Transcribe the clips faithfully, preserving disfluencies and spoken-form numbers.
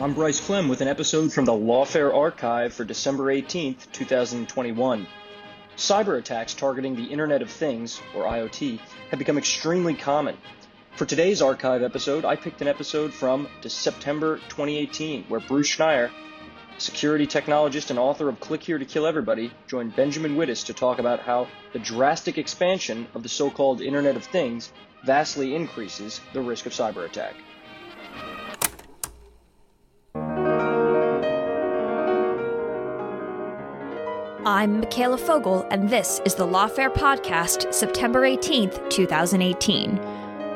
I'm Bryce Clem with an episode from the Lawfare Archive for December eighteenth, twenty twenty-one. Cyber attacks targeting the Internet of Things, or I O T, have become extremely common. For today's archive episode, I picked an episode from September twenty eighteen, where Bruce Schneier, security technologist and author of Click Here to Kill Everybody, joined Benjamin Wittes to talk about how the drastic expansion of the so-called Internet of Things vastly increases the risk of cyber attack. I'm Michaela Fogel, and this is the Lawfare Podcast, September eighteenth, twenty eighteen.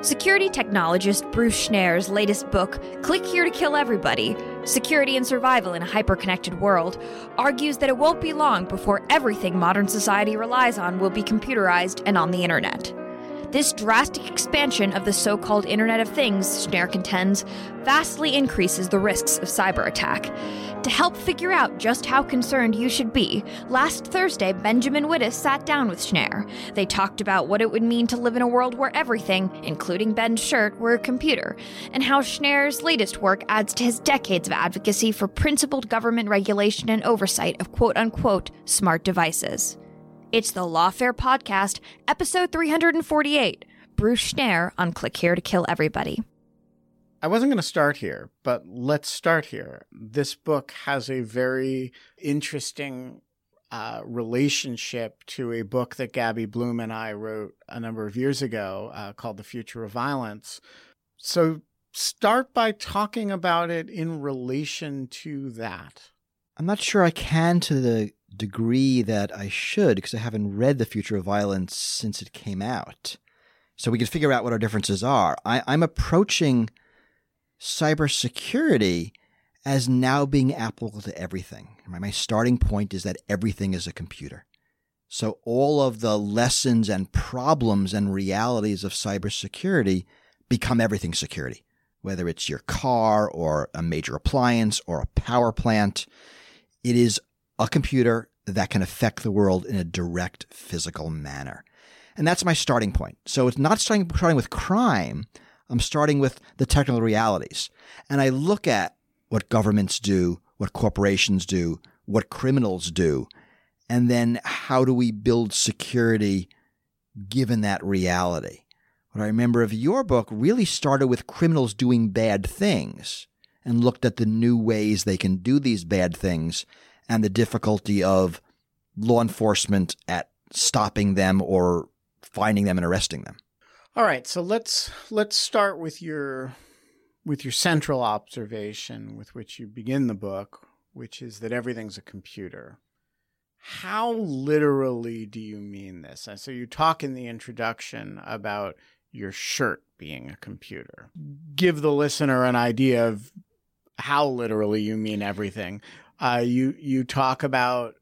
Security technologist Bruce Schneier's latest book, Click Here to Kill Everybody, Security and Survival in a Hyper-Connected World, argues that it won't be long before everything modern society relies on will be computerized and on the internet. This drastic expansion of the so-called Internet of Things, Schneier contends, vastly increases the risks of cyber attack. To help figure out just how concerned you should be, last Thursday, Benjamin Wittes sat down with Schneier. They talked about what it would mean to live in a world where everything, including Ben's shirt, were a computer, and how Schneier's latest work adds to his decades of advocacy for principled government regulation and oversight of quote-unquote smart devices. It's the Lawfare Podcast, episode three forty-eight, Bruce Schneier on Click Here to Kill Everybody. I wasn't going to start here, but let's start here. This book has a very interesting uh, relationship to a book that Gabby Bloom and I wrote a number of years ago uh, called The Future of Violence. So start by talking about it in relation to that. I'm not sure I can to the degree that I should, because I haven't read The Future of Violence since it came out. So we can figure out what our differences are. I, I'm approaching cybersecurity as now being applicable to everything. My, my starting point is that everything is a computer. So all of the lessons and problems and realities of cybersecurity become everything security, whether it's your car or a major appliance or a power plant. It is a computer that can affect the world in a direct physical manner. And that's my starting point. So it's not starting, starting with crime. I'm starting with the technical realities. And I look at what governments do, what corporations do, what criminals do, and then how do we build security given that reality? What I remember of your book really started with criminals doing bad things and looked at the new ways they can do these bad things and the difficulty of law enforcement at stopping them or finding them and arresting them. All right, so let's let's start with your with your central observation with which you begin the book, which is that everything's a computer. How literally do you mean this? And so you talk in the introduction about your shirt being a computer. Give the listener an idea of how literally you mean everything. Uh, you you talk about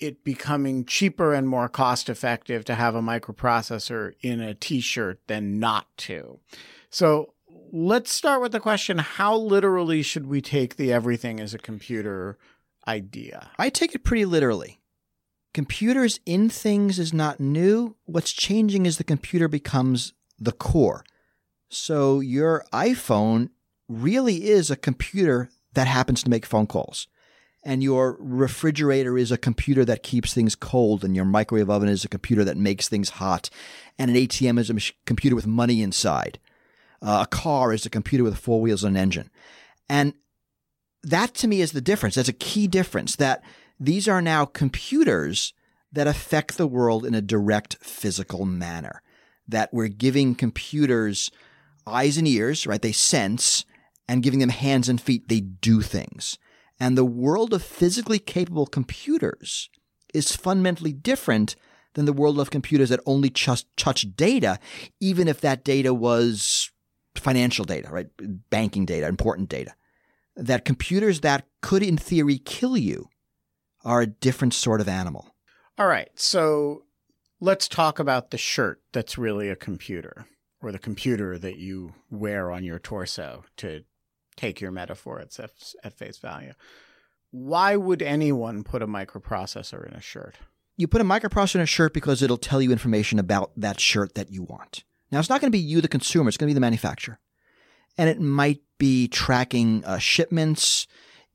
it becoming cheaper and more cost-effective to have a microprocessor in a T-shirt than not to. So let's start with the question, how literally should we take the everything as a computer idea? I take it pretty literally. Computers in things is not new. What's changing is the computer becomes the core. So your iPhone really is a computer that happens to make phone calls. And your refrigerator is a computer that keeps things cold, and your microwave oven is a computer that makes things hot, and an A T M is a computer with money inside. Uh, a car is a computer with four wheels and an engine. And that to me is the difference. That's a key difference, that these are now computers that affect the world in a direct physical manner, that we're giving computers eyes and ears, right? They sense, and giving them hands and feet, they do things. And the world of physically capable computers is fundamentally different than the world of computers that only just touch data, even if that data was financial data, right? Banking data, important data. That computers that could, in theory, kill you are a different sort of animal. All right. So let's talk about the shirt that's really a computer, or the computer that you wear on your torso, to take your metaphor at, at face value. Why would anyone put a microprocessor in a shirt? You put a microprocessor in a shirt because it'll tell you information about that shirt that you want. Now, it's not going to be you, the consumer. It's going to be the manufacturer. And it might be tracking uh, shipments.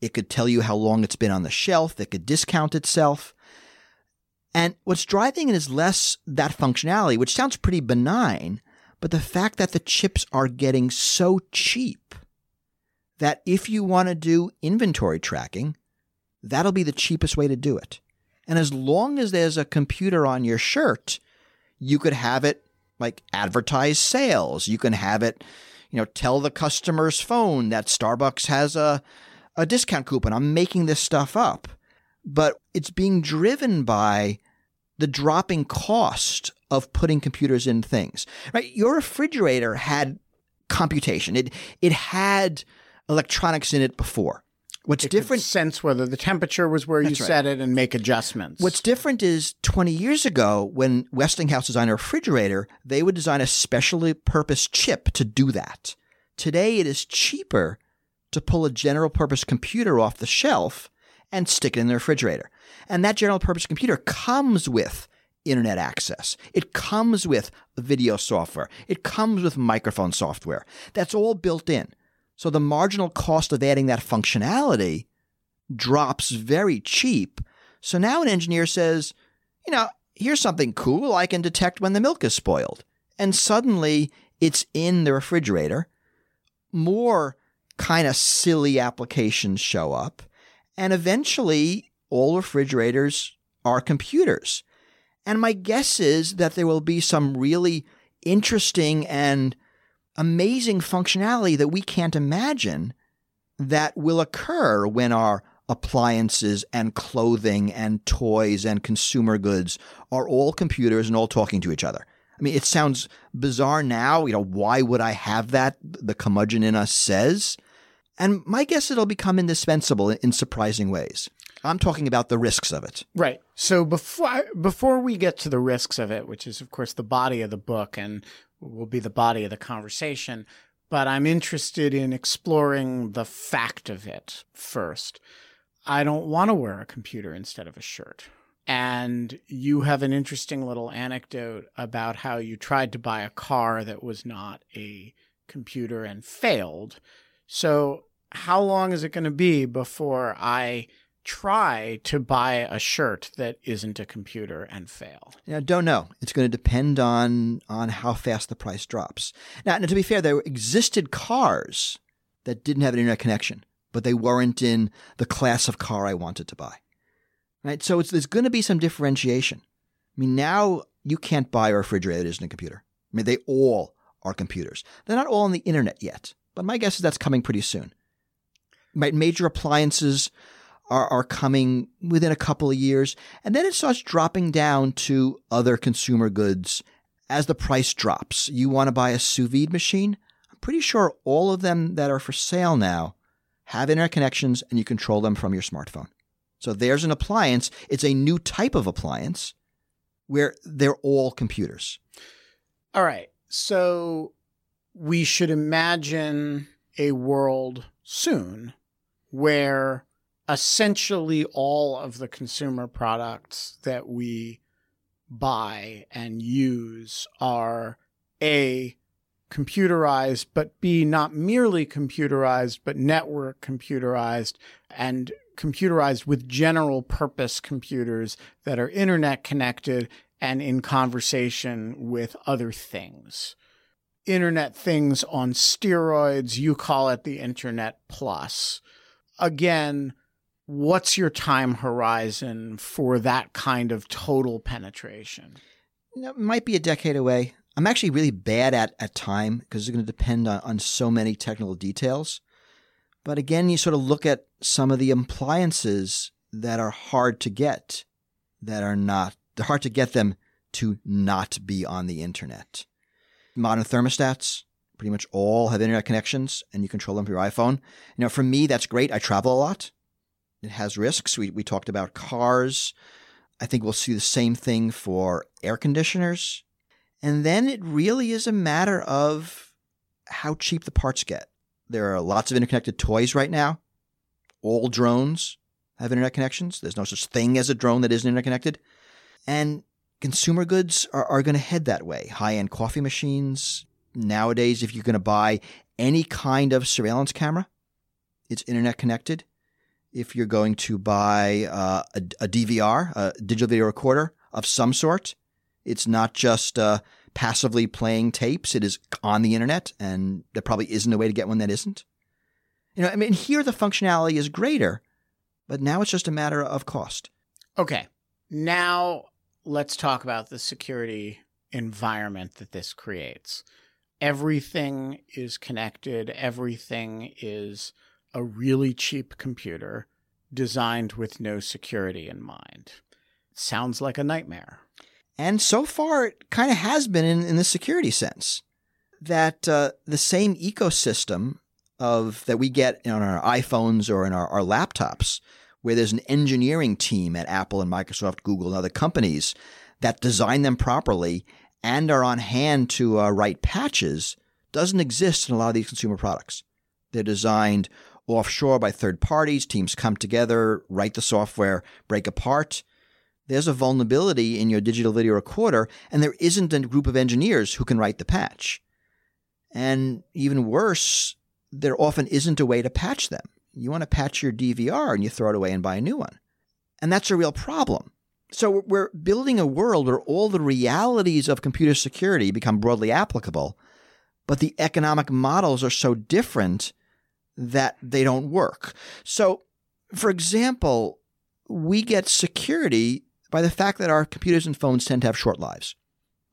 It could tell you how long it's been on the shelf. It could discount itself. And what's driving it is less that functionality, which sounds pretty benign, but the fact that the chips are getting so cheap that if you want to do inventory tracking, that'll be the cheapest way to do it. And as long as there's a computer on your shirt, you could have it like advertise sales. You can have it, you know, tell the customer's phone that Starbucks has a, a discount coupon. I'm making this stuff up. But it's being driven by the dropping cost of putting computers in things, right? Your refrigerator had computation. It it had electronics in it before. What's it different? Could sense whether the temperature was where That's you right. set it and make adjustments. What's different is twenty years ago, when Westinghouse designed a refrigerator, they would design a specially purpose chip to do that. Today, it is cheaper to pull a general purpose computer off the shelf and stick it in the refrigerator. And that general purpose computer comes with internet access. It comes with video software. It comes with microphone software. That's all built in. So the marginal cost of adding that functionality drops very cheap. So now an engineer says, you know, here's something cool. I can detect when the milk is spoiled. And suddenly it's in the refrigerator. More kind of silly applications show up. And eventually all refrigerators are computers. And my guess is that there will be some really interesting and amazing functionality that we can't imagine that will occur when our appliances and clothing and toys and consumer goods are all computers and all talking to each other. I mean, it sounds bizarre now. You know, why would I have that? The curmudgeon in us says. And my guess it'll become indispensable in surprising ways. I'm talking about the risks of it. Right. So before before we get to the risks of it, which is, of course, the body of the book and will be the body of the conversation, but I'm interested in exploring the fact of it first. I don't want to wear a computer instead of a shirt. And you have an interesting little anecdote about how you tried to buy a car that was not a computer and failed. So how long is it going to be before I try to buy a shirt that isn't a computer and fail? I don't know. It's going to depend on on how fast the price drops. Now, now, to be fair, there existed cars that didn't have an internet connection, but they weren't in the class of car I wanted to buy. Right? So it's, there's going to be some differentiation. I mean, now you can't buy a refrigerator that isn't a computer. I mean, they all are computers. They're not all on the internet yet, but my guess is that's coming pretty soon. Right? Major appliances are are coming within a couple of years. And then it starts dropping down to other consumer goods as the price drops. You want to buy a sous vide machine? I'm pretty sure all of them that are for sale now have internet connections and you control them from your smartphone. So there's an appliance. It's a new type of appliance where they're all computers. All right. So we should imagine a world soon where essentially all of the consumer products that we buy and use are A, computerized, but B, not merely computerized, but network computerized and computerized with general purpose computers that are internet connected and in conversation with other things. Internet things on steroids, you call it the Internet Plus. again, what's your time horizon for that kind of total penetration? You know, it might be a decade away. I'm actually really bad at, at time because it's going to depend on, on so many technical details. But again, you sort of look at some of the appliances that are hard to get, that are not, they're hard to get them to not be on the internet. Modern thermostats pretty much all have internet connections and you control them through your iPhone. You know, for me, that's great. I travel a lot. It has risks. We we talked about cars. I think we'll see the same thing for air conditioners. And then it really is a matter of how cheap the parts get. There are lots of interconnected toys right now. All drones have internet connections. There's no such thing as a drone that isn't interconnected. And consumer goods are, are going to head that way. High-end coffee machines. Nowadays, if you're going to buy any kind of surveillance camera, it's internet connected. If you're going to buy uh, a, a D V R, a digital video recorder of some sort, it's not just uh, passively playing tapes. It is on the internet, and there probably isn't a way to get one that isn't. You know, I mean, here the functionality is greater, but now it's just a matter of cost. Okay. Now let's talk about the security environment that this creates. Everything is connected. Everything is a really cheap computer designed with no security in mind. Sounds like a nightmare. And so far, it kind of has been in, in the security sense that uh, the same ecosystem of that we get on our iPhones or in our, our laptops, where there's an engineering team at Apple and Microsoft, Google, and other companies that design them properly and are on hand to uh, write patches, doesn't exist in a lot of these consumer products. They're designed offshore by third parties. Teams come together, write the software, break apart. There's a vulnerability in your digital video recorder, and there isn't a group of engineers who can write the patch. And even worse, there often isn't a way to patch them. You want to patch your D V R, and you throw it away and buy a new one. And that's a real problem. So we're building a world where all the realities of computer security become broadly applicable, but the economic models are so different that they don't work. So, for example, we get security by the fact that our computers and phones tend to have short lives.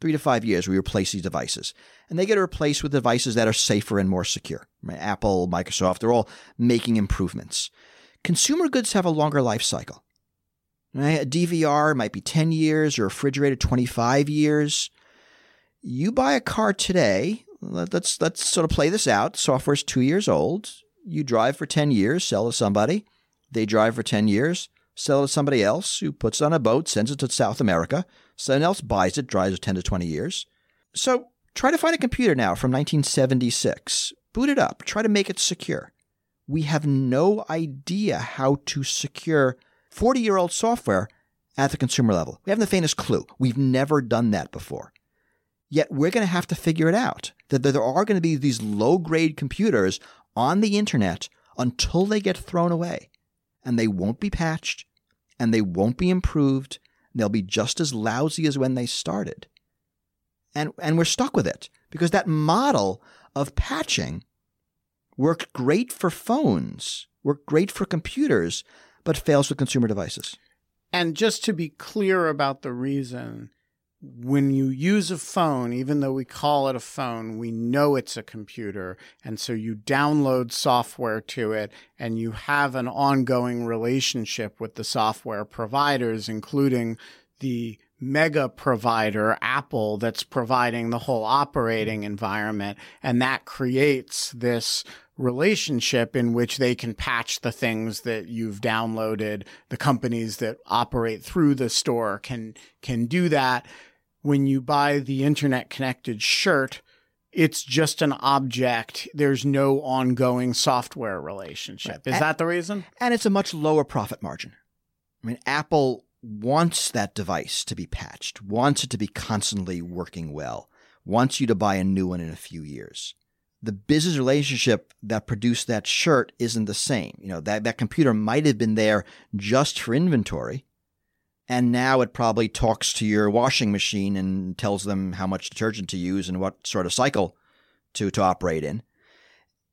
Three to five years, we replace these devices. And they get replaced with devices that are safer and more secure. Right? Apple, Microsoft, they're all making improvements. Consumer goods have a longer life cycle. Right? A D V R might be ten years, a refrigerator twenty-five years. You buy a car today. Let's let's sort of play this out. Software's two years old. You drive for ten years, sell to somebody. They drive for ten years, sell to somebody else who puts it on a boat, sends it to South America. Someone else buys it, drives it ten to twenty years. So try to find a computer now from nineteen seventy-six. Boot it up. Try to make it secure. We have no idea how to secure forty-year-old software at the consumer level. We haven't the faintest clue. We've never done that before. Yet we're going to have to figure it out, that there are going to be these low-grade computers on the internet until they get thrown away. And they won't be patched, and they won't be improved. They'll be just as lousy as when they started. And and we're stuck with it because that model of patching worked great for phones, worked great for computers, but fails with consumer devices. And just to be clear about the reason, when you use a phone, even though we call it a phone, we know it's a computer. And so you download software to it and you have an ongoing relationship with the software providers, including the mega provider, Apple, that's providing the whole operating environment. And that creates this relationship in which they can patch the things that you've downloaded. The companies that operate through the store can can do that. When you buy the internet-connected shirt, it's just an object. There's no ongoing software relationship. Right. Is and, that the reason? And it's a much lower profit margin. I mean, Apple wants that device to be patched, wants it to be constantly working well, wants you to buy a new one in a few years. The business relationship that produced that shirt isn't the same. You know, that, that computer might have been there just for inventory. And now it probably talks to your washing machine and tells them how much detergent to use and what sort of cycle to, to operate in.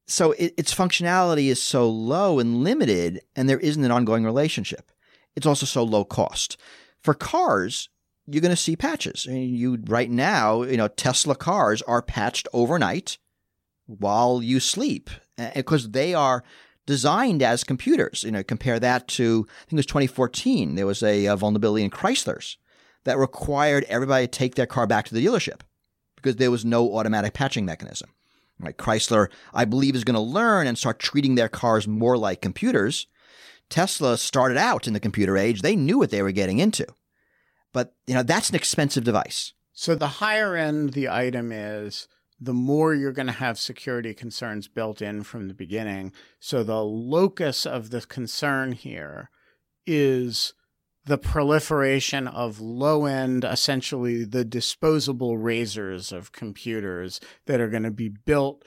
So it, its functionality is so low and limited, and there isn't an ongoing relationship. It's also so low cost. For cars, you're going to see patches. I mean, you right now, you know, Tesla cars are patched overnight while you sleep because they are designed as computers. You know, compare that to, I think it was twenty fourteen, there was a, a vulnerability in Chrysler's that required everybody to take their car back to the dealership because there was no automatic patching mechanism. Right? Chrysler, I believe, is going to learn and start treating their cars more like computers. Tesla started out in the computer age. They knew what they were getting into. But, you know, that's an expensive device. So the higher end the item is, the more you're going to have security concerns built in from the beginning. So the locus of the concern here is the proliferation of low-end, essentially the disposable razors of computers that are going to be built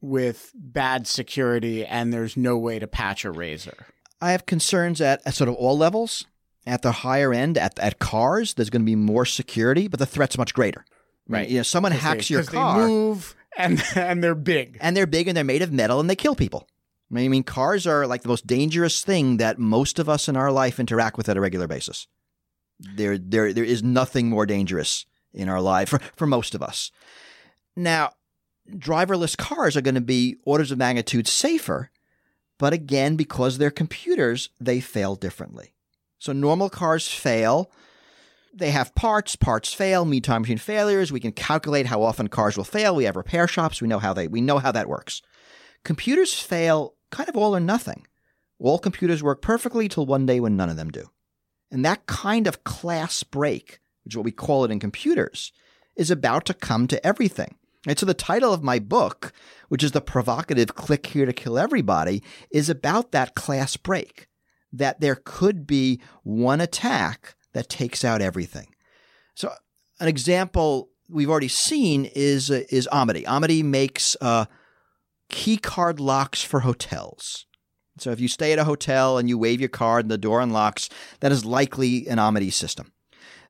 with bad security, and there's no way to patch a razor. I have concerns at, at sort of all levels. At the higher end, at at cars, there's going to be more security, but the threat's much greater. Right. You know, someone hacks they, your car. They move and, and they're big. And they're big and they're made of metal and they kill people. I mean, I mean, cars are like the most dangerous thing that most of us in our life interact with at a regular basis. There, there, there is nothing more dangerous in our life for, for most of us. Now, driverless cars are going to be orders of magnitude safer. But again, because they're computers, they fail differently. So normal cars fail. They have parts, parts fail, mean time between failures. We can calculate how often cars will fail. We have repair shops. We know how they, we know how that works. Computers fail kind of all or nothing. All computers work perfectly till one day when none of them do. And that kind of class break, which is what we call it in computers, is about to come to everything. And so the title of my book, which is the provocative Click Here to Kill Everybody, is about that class break, that there could be one attack that takes out everything. So an example we've already seen is uh, is Amity. Amity makes uh, key card locks for hotels. So if you stay at a hotel and you wave your card and the door unlocks, that is likely an Amity system.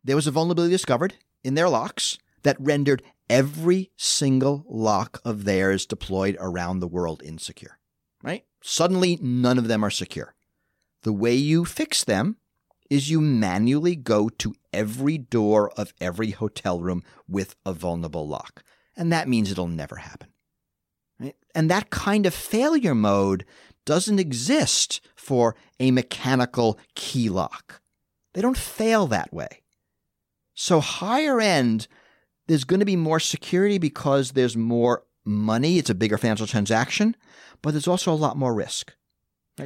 There was a vulnerability discovered in their locks that rendered every single lock of theirs deployed around the world insecure, right? Suddenly, none of them are secure. The way you fix them is you manually go to every door of every hotel room with a vulnerable lock. And that means it'll never happen. Right? And that kind of failure mode doesn't exist for a mechanical key lock. They don't fail that way. So higher end, there's going to be more security because there's more money. It's a bigger financial transaction, but there's also a lot more risk.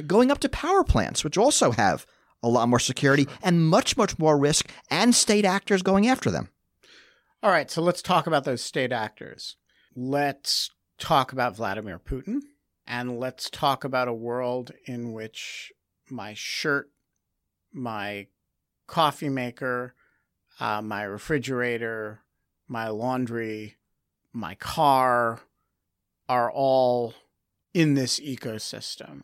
Going up to power plants, which also have a lot more security and much, much more risk, and state actors going after them. All right. So let's talk about those state actors. Let's talk about Vladimir Putin, and let's talk about a world in which my shirt, my coffee maker, uh, my refrigerator, my laundry, my car are all in this ecosystem.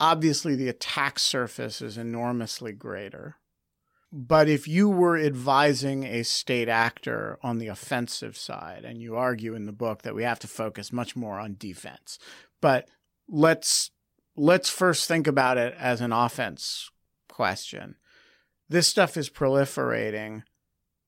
Obviously, the attack surface is enormously greater. But if you were advising a state actor on the offensive side, and you argue in the book that we have to focus much more on defense, but let's let's first think about it as an offense question. This stuff is proliferating.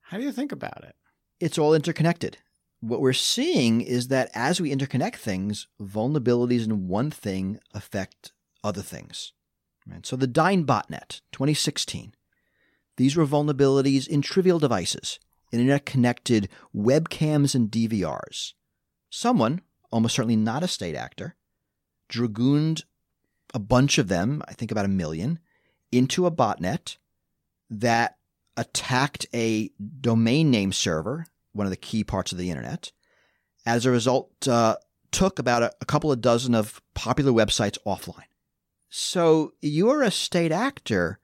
How do you think about it? It's all interconnected. What we're seeing is that as we interconnect things, vulnerabilities in one thing affect other things. And so the Dyn botnet, twenty sixteen, these were vulnerabilities in trivial devices, internet-connected webcams and D V Rs. Someone, almost certainly not a state actor, dragooned a bunch of them, I think about a million, into a botnet that attacked a domain name server, one of the key parts of the internet. As a result, uh, took about a, a couple of dozen of popular websites offline. So you're a state actor.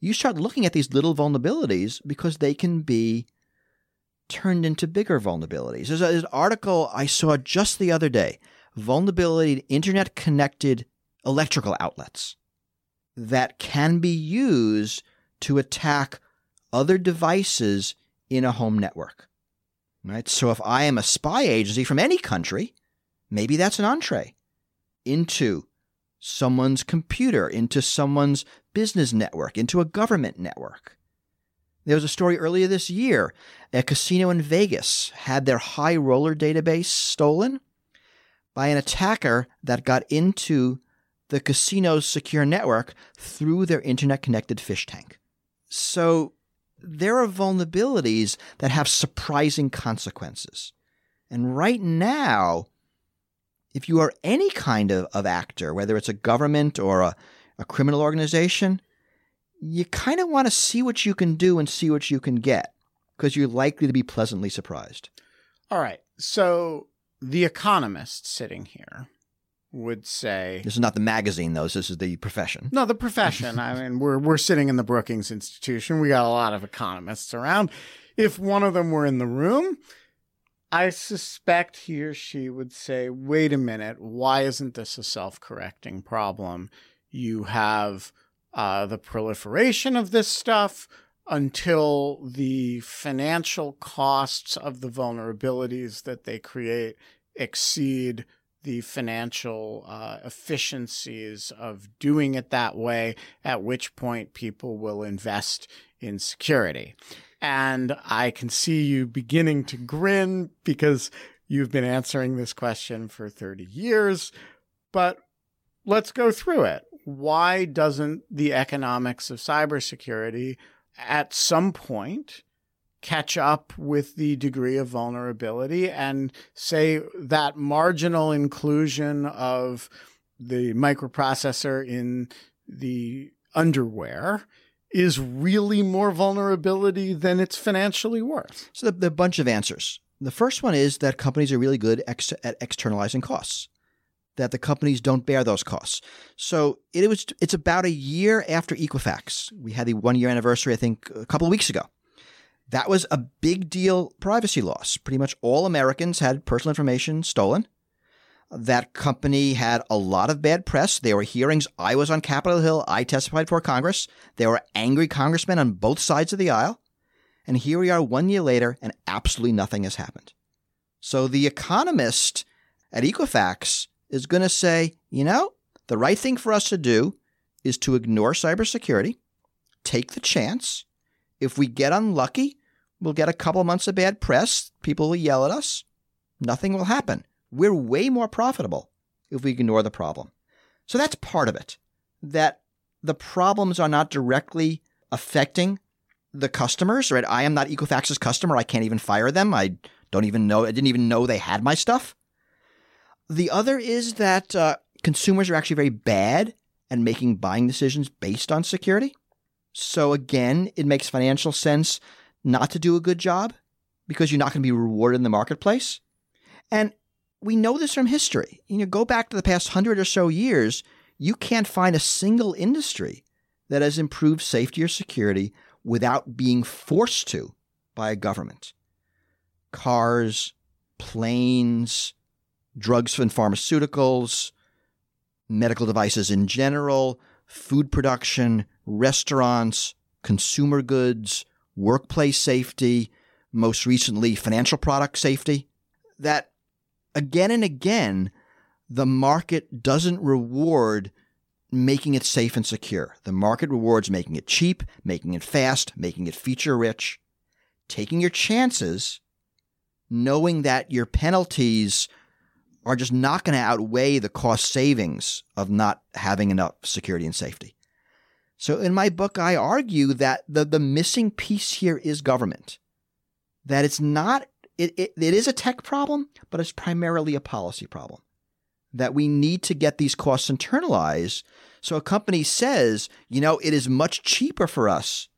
You start looking at these little vulnerabilities because they can be turned into bigger vulnerabilities. There's, a, there's an article I saw just the other day, vulnerability to internet-connected electrical outlets that can be used to attack other devices in a home network, right? So if I am a spy agency from any country, maybe that's an entree. into someone's computer, into someone's business network, into a government network. There was a story earlier this year. A casino in Vegas had their high roller database stolen by an attacker that got into the casino's secure network through their internet-connected fish tank. So there are vulnerabilities that have surprising consequences. And right now, if you are any kind of, of actor, whether it's a government or a, a criminal organization, you kind of want to see what you can do and see what you can get, because you're likely to be pleasantly surprised. All right. So the economist sitting here would say... This is not the magazine, though. This is the profession. No, the profession. I mean, we're we're sitting in the Brookings Institution. We got a lot of economists around. If one of them were in the room, I suspect he or she would say, wait a minute, why isn't this a self-correcting problem? You have uh, the proliferation of this stuff until the financial costs of the vulnerabilities that they create exceed the financial uh, efficiencies of doing it that way, at which point people will invest in security. And I can see you beginning to grin because you've been answering this question for thirty years, but let's go through it. Why doesn't the economics of cybersecurity at some point catch up with the degree of vulnerability and say that marginal inclusion of the microprocessor in the underwear is really more vulnerability than it's financially worth? So there are a bunch of answers. The first one is that companies are really good ex- at externalizing costs, that the companies don't bear those costs. So it was. It's about a year after Equifax. We had the one-year anniversary, I think, a couple of weeks ago. That was a big deal privacy loss. Pretty much all Americans had personal information stolen. That company had a lot of bad press. There were hearings. I was on Capitol Hill. I testified for Congress. There were angry congressmen on both sides of the aisle. And here we are one year later, and absolutely nothing has happened. So the economist at Equifax is going to say, you know, the right thing for us to do is to ignore cybersecurity, take the chance. If we get unlucky, we'll get a couple months of bad press. People will yell at us. Nothing will happen. We're way more profitable if we ignore the problem. So that's part of it, that the problems are not directly affecting the customers, right? I am not Equifax's customer. I can't even fire them. I don't even know. I didn't even know they had my stuff. The other is that uh, consumers are actually very bad at making buying decisions based on security. So again, it makes financial sense not to do a good job because you're not going to be rewarded in the marketplace. And we know this from history. You know, go back to the past hundred or so years, you can't find a single industry that has improved safety or security without being forced to by a government. Cars, planes, drugs and pharmaceuticals, medical devices in general, food production, restaurants, consumer goods, workplace safety, most recently financial product safety, that again and again, the market doesn't reward making it safe and secure. The market rewards making it cheap, making it fast, making it feature rich, taking your chances, knowing that your penalties are just not going to outweigh the cost savings of not having enough security and safety. So in my book, I argue that the, the missing piece here is government, that it's not it, it it is a tech problem, but it's primarily a policy problem, that we need to get these costs internalized. So a company says, you know, it is much cheaper for us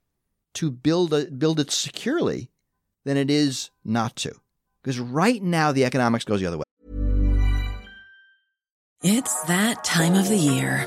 to build a, build it securely than it is not to, because right now the economics goes the other way. It's that time of the year.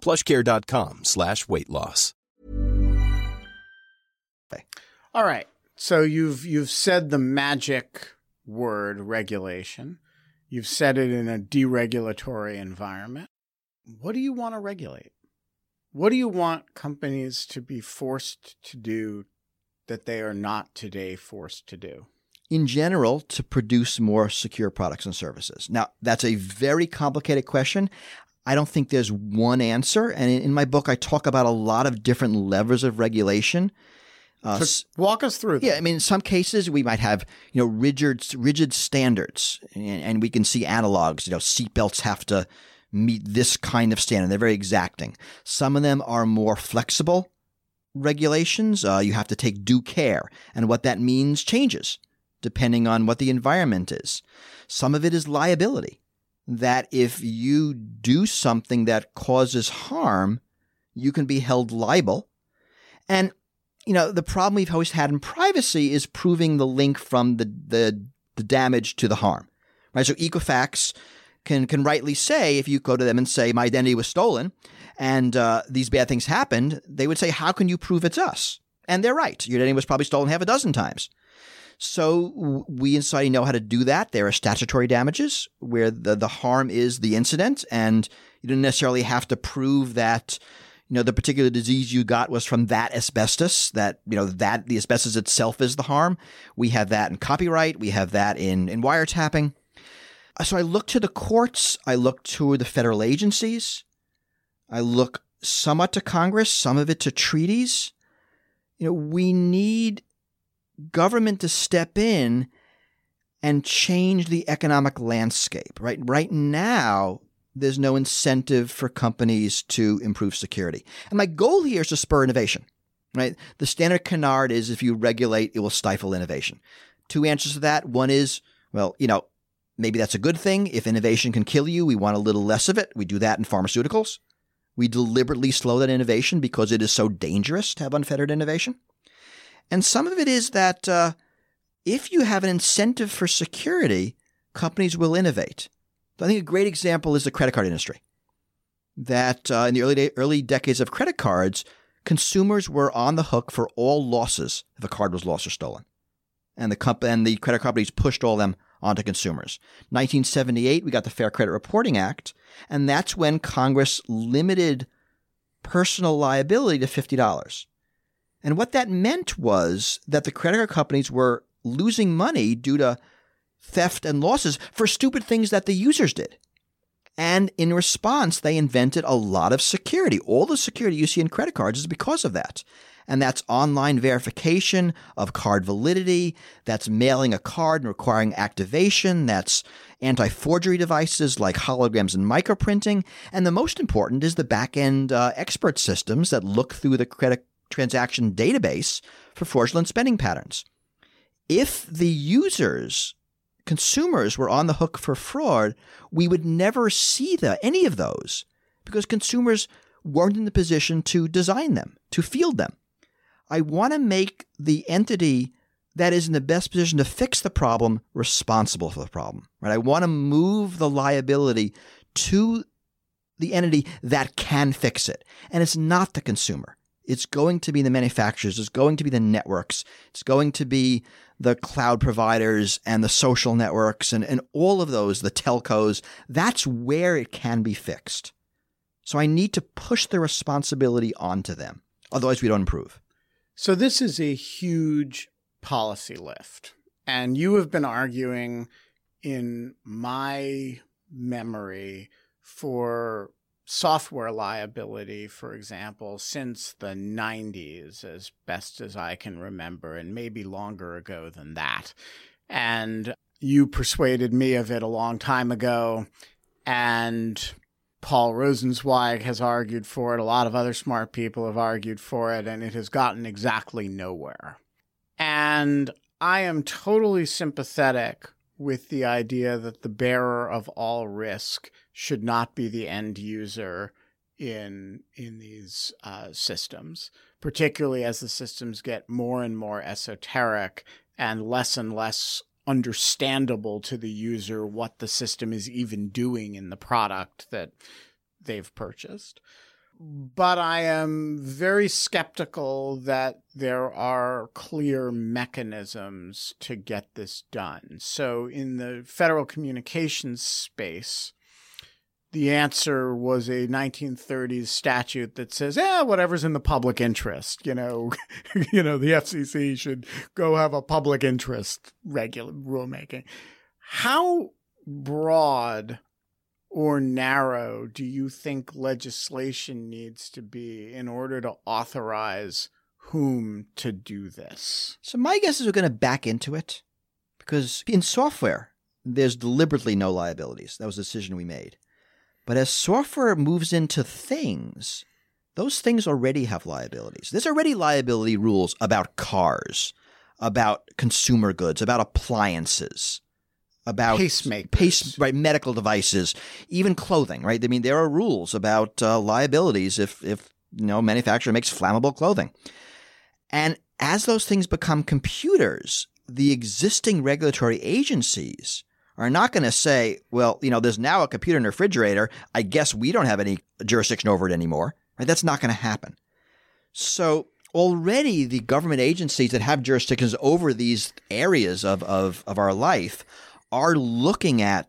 PlushCare.com slash weight loss. All right. So you've you've said the magic word regulation. You've said it in a deregulatory environment. What do you want to regulate? What do you want companies to be forced to do that they are not today forced to do? In general, to produce more secure products and services. Now, that's a very complicated question. I don't think there's one answer. And in my book, I talk about a lot of different levers of regulation. Uh, so walk us through that. Yeah, I mean, in some cases, we might have, you know, rigid rigid standards, and, and we can see analogs. You know, seatbelts have to meet this kind of standard. They're very exacting. Some of them are more flexible regulations. Uh, you have to take due care, and what that means changes depending on what the environment is. Some of it is liability. That if you do something that causes harm, you can be held liable. And, you know, the problem we've always had in privacy is proving the link from the the, the damage to the harm, right? So Equifax can, can rightly say, if you go to them and say, my identity was stolen and uh, these bad things happened, they would say, how can you prove it's us? And they're right. Your identity was probably stolen half a dozen times. So we in society know how to do that. There are statutory damages where the, the harm is the incident, and you don't necessarily have to prove that, you know, the particular disease you got was from that asbestos, that, you know, that the asbestos itself is the harm. We have that in copyright. We have that in, in wiretapping. So I look to the courts. I look to the federal agencies. I look somewhat to Congress, some of it to treaties. You know, we need government to step in and change the economic landscape, right? Right now, there's no incentive for companies to improve security. And my goal here is to spur innovation, right? The standard canard is if you regulate, it will stifle innovation. Two answers to that. One is, well, you know, maybe that's a good thing. If innovation can kill you, we want a little less of it. We do that in pharmaceuticals. We deliberately slow that innovation because it is so dangerous to have unfettered innovation. And some of it is that uh, if you have an incentive for security, companies will innovate. So I think a great example is the credit card industry. That uh, in the early day, early decades of credit cards, consumers were on the hook for all losses if a card was lost or stolen. And the comp- and the credit companies pushed all of them onto consumers. nineteen seventy-eight, we got the Fair Credit Reporting Act. And that's when Congress limited personal liability to fifty dollars. And what that meant was that the credit card companies were losing money due to theft and losses for stupid things that the users did. And in response, they invented a lot of security. All the security you see in credit cards is because of that. And that's online verification of card validity. That's mailing a card and requiring activation. That's anti-forgery devices like holograms and microprinting. And the most important is the back-end uh, expert systems that look through the credit transaction database for fraudulent spending patterns. If the users, consumers, were on the hook for fraud, we would never see the, any of those because consumers weren't in the position to design them, to field them. I want to make the entity that is in the best position to fix the problem responsible for the problem. Right? I want to move the liability to the entity that can fix it. And it's not the consumer. It's going to be the manufacturers. It's going to be the networks. It's going to be the cloud providers and the social networks and, and all of those, the telcos. That's where it can be fixed. So I need to push the responsibility onto them. Otherwise, we don't improve. So this is a huge policy lift. And you have been arguing, in my memory, for software liability, for example, since the nineties, as best as I can remember, and maybe longer ago than that. And you persuaded me of it a long time ago. And Paul Rosenzweig has argued for it. A lot of other smart people have argued for it, and it has gotten exactly nowhere. And I am totally sympathetic with the idea that the bearer of all risk should not be the end user in in these uh, systems, particularly as the systems get more and more esoteric and less and less understandable to the user what the system is even doing in the product that they've purchased. But I am very skeptical that there are clear mechanisms to get this done. So in the federal communications space, the answer was a nineteen thirties statute that says, eh, whatever's in the public interest. You know, you know, the F C C should go have a public interest regular rulemaking. How broad or narrow do you think legislation needs to be in order to authorize whom to do this? So my guess is we're going to back into it, because in software, there's deliberately no liabilities. That was a decision we made. But as software moves into things, those things already have liabilities. There's already liability rules about cars, about consumer goods, about appliances, about pacemakers, pace, right, medical devices, even clothing, right? I mean, there are rules about uh, liabilities if, if you know, manufacturer makes flammable clothing. And as those things become computers, the existing regulatory agencies are not going to say, well, you know, there's now a computer in a refrigerator. I guess we don't have any jurisdiction over it anymore. Right? That's not going to happen. So already the government agencies that have jurisdictions over these areas of, of, of our life are looking at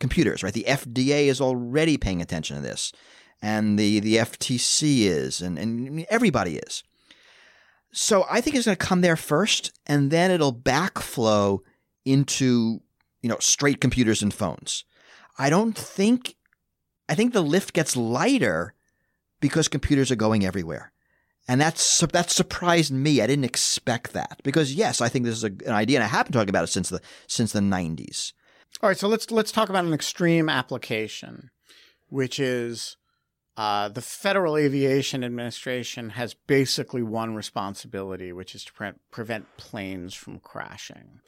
computers, right? The F D A is already paying attention to this, and the, the F T C is, and, and everybody is. So I think it's going to come there first, and then it'll backflow into – you know, straight computers and phones. I don't think, I think the lift gets lighter because computers are going everywhere. And that's, that surprised me. I didn't expect that, because yes, I think this is a, an idea, and I have been talking about it since the, since the nineties. All right. So let's, let's talk about an extreme application, which is uh, the Federal Aviation Administration has basically one responsibility, which is to pre- prevent planes from crashing.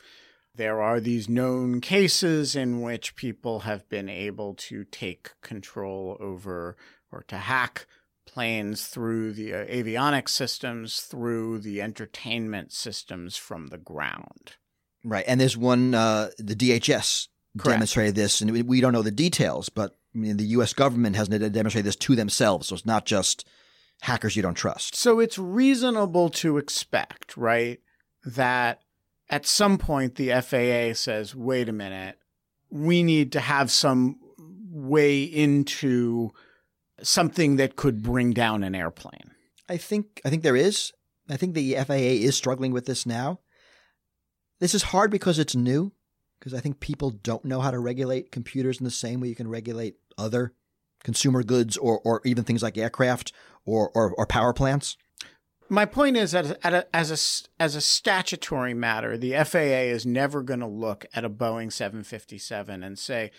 There are these known cases in which people have been able to take control over or to hack planes through the avionics systems, through the entertainment systems from the ground. Right. And there's one, uh, the D H S Correct. Demonstrated this, and we don't know the details, but I mean, the U S government has demonstrated this to themselves. So it's not just hackers you don't trust. So it's reasonable to expect, right, that at some point, the F A A says, wait a minute, we need to have some way into something that could bring down an airplane. I think I think there is. I think the F A A is struggling with this now. This is hard because it's new, because I think people don't know how to regulate computers in the same way you can regulate other consumer goods or, or even things like aircraft or, or, or power plants. My point is that as a, as a statutory matter, the F A A is never going to look at a Boeing seven fifty-seven and say,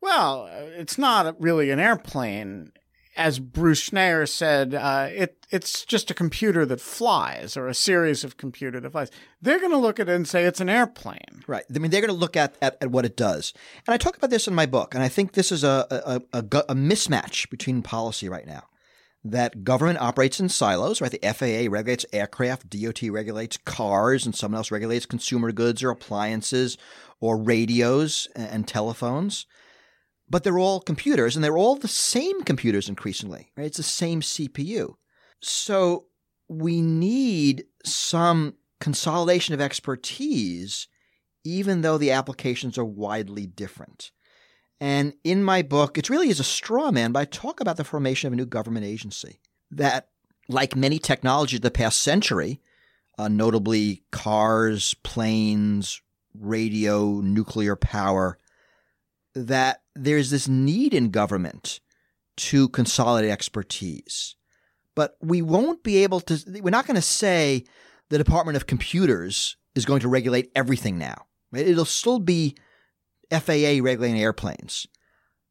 well, it's not really an airplane. As Bruce Schneier said, uh, it it's just a computer that flies, or a series of computer that flies. They're going to look at it and say it's an airplane. Right. I mean, they're going to look at, at, at what it does. And I talk about this in my book, and I think this is a a, a, a mismatch between policy right now. That government operates in silos, right? The F A A regulates aircraft, D O T regulates cars, and someone else regulates consumer goods or appliances or radios and telephones. But they're all computers, and they're all the same computers increasingly, right? It's the same C P U. So we need some consolidation of expertise, even though the applications are widely different. And in my book, it really is a straw man, but I talk about the formation of a new government agency that, like many technologies of the past century, uh, notably cars, planes, radio, nuclear power, that there's this need in government to consolidate expertise. But we won't be able to – we're not going to say the Department of Computers is going to regulate everything now. Right? It'll still be – F A A regulating airplanes.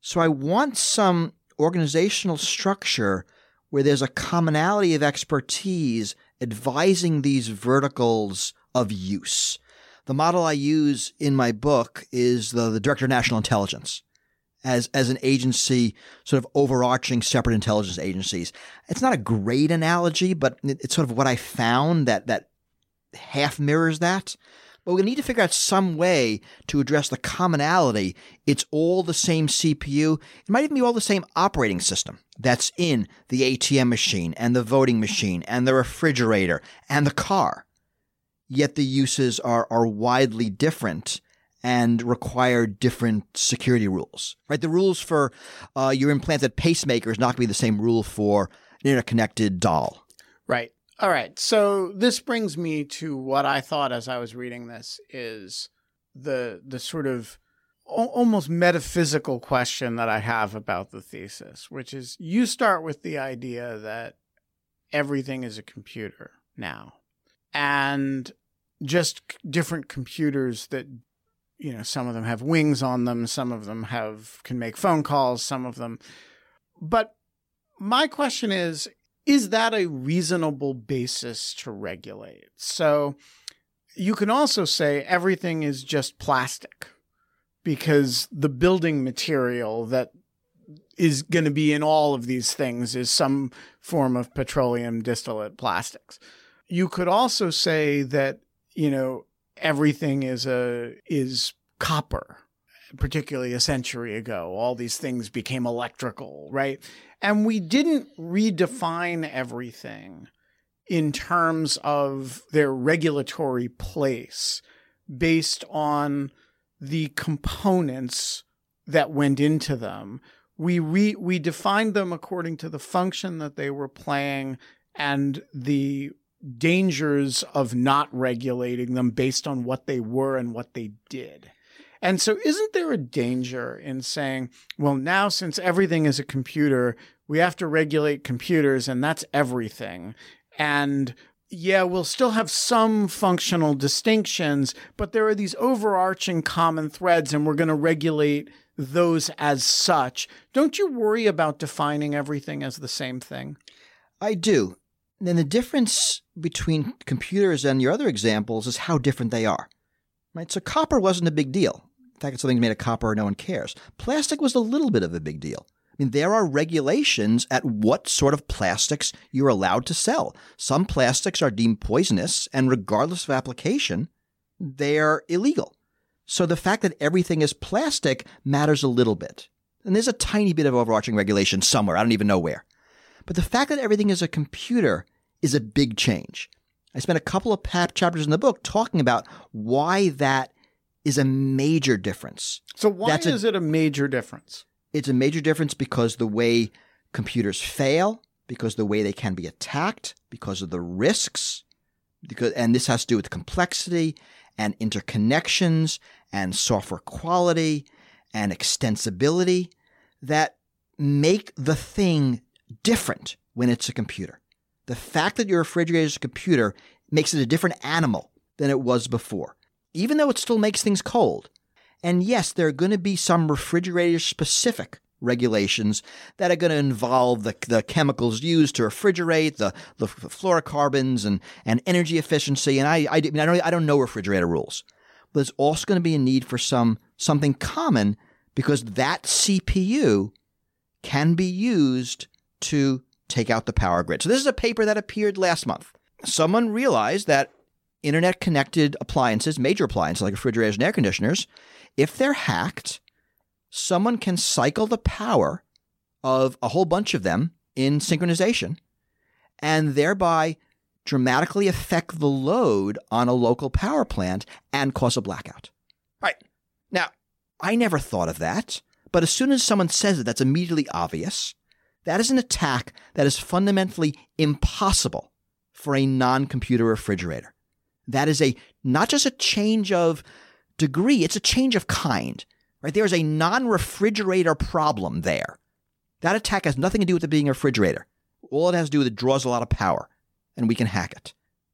So I want some organizational structure where there's a commonality of expertise advising these verticals of use. The model I use in my book is the, the Director of National Intelligence as, as an agency, sort of overarching separate intelligence agencies. It's not a great analogy, but it's sort of what I found that, that half mirrors that. But we need to figure out some way to address the commonality. It's all the same C P U. It might even be all the same operating system that's in the A T M machine and the voting machine and the refrigerator and the car. Yet the uses are are widely different and require different security rules, right? The rules for uh, your implanted pacemaker is not going to be the same rule for an interconnected doll. Right. All right. So this brings me to what I thought as I was reading this is the the sort of o- almost metaphysical question that I have about the thesis, which is you start with the idea that everything is a computer now. And just different computers that, you know, some of them have wings on them, some of them have can make phone calls, some of them. But my question is, is that a reasonable basis to regulate? So you can also say everything is just plastic because the building material that is going to be in all of these things is some form of petroleum distillate plastics. You could also say that, you know, everything is a is copper, particularly a century ago. All these things became electrical, right? And we didn't redefine everything in terms of their regulatory place based on the components that went into them. We re, we defined them according to the function that they were playing and the dangers of not regulating them based on what they were and what they did. And so isn't there a danger in saying, well, now since everything is a computer, we have to regulate computers and that's everything. And yeah, we'll still have some functional distinctions, but there are these overarching common threads and we're going to regulate those as such. Don't you worry about defining everything as the same thing? I do. Then the difference between computers and your other examples is how different they are, right? So copper wasn't a big deal. In fact, it's something made of copper, no one cares. Plastic was a little bit of a big deal. I mean, there are regulations at what sort of plastics you're allowed to sell. Some plastics are deemed poisonous, and regardless of application, they're illegal. So the fact that everything is plastic matters a little bit. And there's a tiny bit of overarching regulation somewhere. I don't even know where. But the fact that everything is a computer is a big change. I spent a couple of pap chapters in the book talking about why that is a major difference. So why That's is a, it a major difference? It's a major difference because the way computers fail, because the way they can be attacked, because of the risks, because and this has to do with complexity and interconnections and software quality and extensibility that make the thing different when it's a computer. The fact that your refrigerator is a computer makes it a different animal than it was before, even though it still makes things cold. And yes, there are going to be some refrigerator-specific regulations that are going to involve the, the chemicals used to refrigerate, the, the fluorocarbons and, and energy efficiency. And I I, I, mean, I, don't, I don't know refrigerator rules. But there's also going to be a need for some something common because that C P U can be used to take out the power grid. So this is a paper that appeared last month. Someone realized that internet-connected appliances, major appliances like refrigerators and air conditioners, if they're hacked, someone can cycle the power of a whole bunch of them in synchronization and thereby dramatically affect the load on a local power plant and cause a blackout. All right. Now, I never thought of that, but as soon as someone says it, that's immediately obvious. That is an attack that is fundamentally impossible for a non-computer refrigerator. That is a not just a change of degree, it's a change of kind. Right? There is a non-refrigerator problem there. That attack has nothing to do with it being a refrigerator. All it has to do with it draws a lot of power, and we can hack it.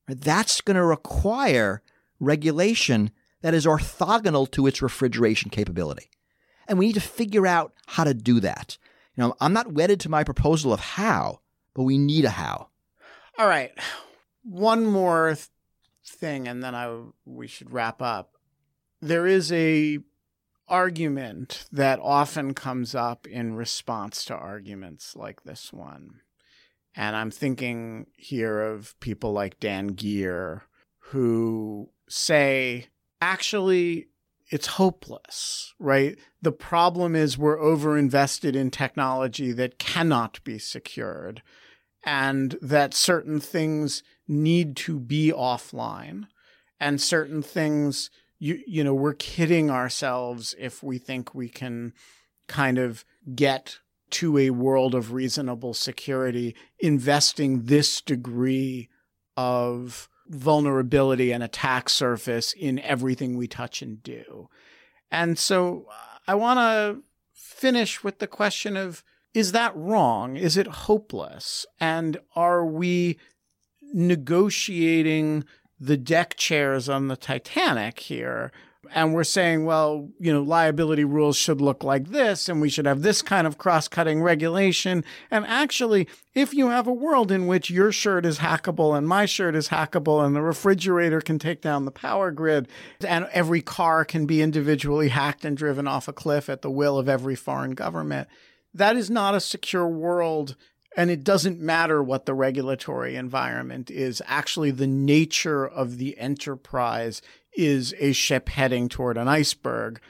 Right? That's going to require regulation that is orthogonal to its refrigeration capability. And we need to figure out how to do that. You know, I'm not wedded to my proposal of how, but we need a how. All right. One more th- thing, and then I, we should wrap up. There is a argument that often comes up in response to arguments like this one. And I'm thinking here of people like Dan Geer who say, actually, it's hopeless, right? The problem is we're overinvested in technology that cannot be secured and that certain things need to be offline and certain things, you, you know, we're kidding ourselves if we think we can kind of get to a world of reasonable security investing this degree of vulnerability and attack surface in everything we touch and do. And so I want to finish with the question of, is that wrong? Is it hopeless? And are we negotiating the deck chairs on the Titanic here? And we're saying, well, you know, liability rules should look like this, and we should have this kind of cross-cutting regulation. And actually, if you have a world in which your shirt is hackable and my shirt is hackable and the refrigerator can take down the power grid and every car can be individually hacked and driven off a cliff at the will of every foreign government, that is not a secure world. And it doesn't matter what the regulatory environment is. Actually, the nature of the enterprise is a ship heading toward an iceberg.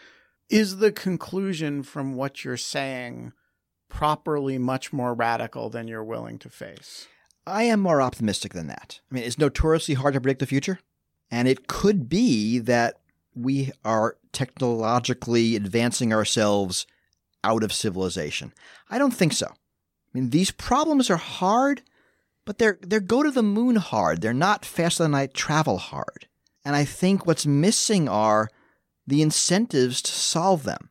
Is the conclusion from what you're saying properly much more radical than you're willing to face? I am more optimistic than that. I mean, it's notoriously hard to predict the future. And it could be that we are technologically advancing ourselves out of civilization. I don't think so. I mean, these problems are hard, but they're they're go to the moon hard. They're not faster than I travel hard. And I think what's missing are the incentives to solve them.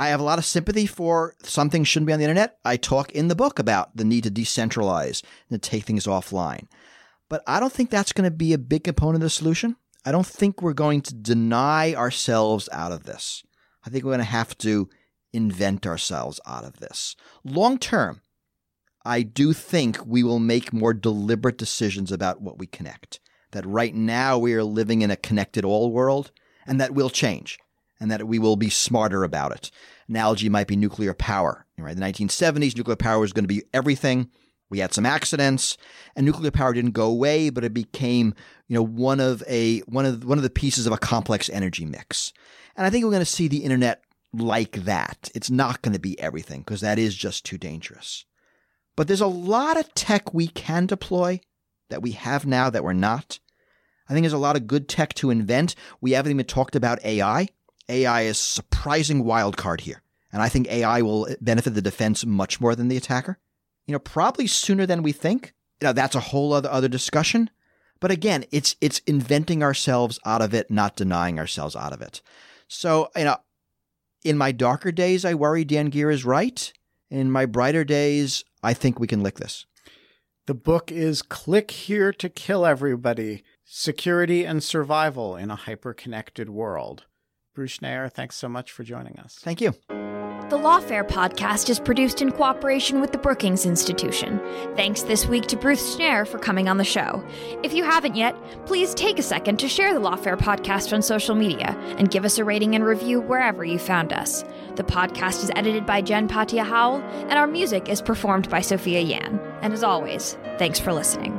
I have a lot of sympathy for some things shouldn't be on the internet. I talk in the book about the need to decentralize and to take things offline. But I don't think that's going to be a big component of the solution. I don't think we're going to deny ourselves out of this. I think we're going to have to invent ourselves out of this. Long term, I do think we will make more deliberate decisions about what we connect, that right now we are living in a connected all world, and that will change, and that we will be smarter about it. Analogy might be nuclear power. Right? The nineteen seventies, nuclear power was going to be everything. We had some accidents, and nuclear power didn't go away, but it became, you know, one of a one of one of the pieces of a complex energy mix. And I think we're going to see the internet like that. It's not going to be everything, because that is just too dangerous. But there's a lot of tech we can deploy that we have now that we're not. I think there's a lot of good tech to invent. We haven't even talked about A I. A I is a surprising wild card here. And I think A I will benefit the defense much more than the attacker. You know, probably sooner than we think. You know, that's a whole other other discussion. But again, it's it's inventing ourselves out of it, not denying ourselves out of it. So, you know, in my darker days, I worry Dan Geer is right. In my brighter days, I think we can lick this. The book is Click Here to Kill Everybody, Security and Survival in a Hyperconnected World. Bruce Schneier, thanks so much for joining us. Thank you. The Lawfare podcast is produced in cooperation with the Brookings Institution. Thanks this week to Bruce Schneier for coming on the show. If you haven't yet, please take a second to share the Lawfare podcast on social media and give us a rating and review wherever you found us. The podcast is edited by Jen Patia Howell, and our music is performed by Sophia Yan. And as always, thanks for listening.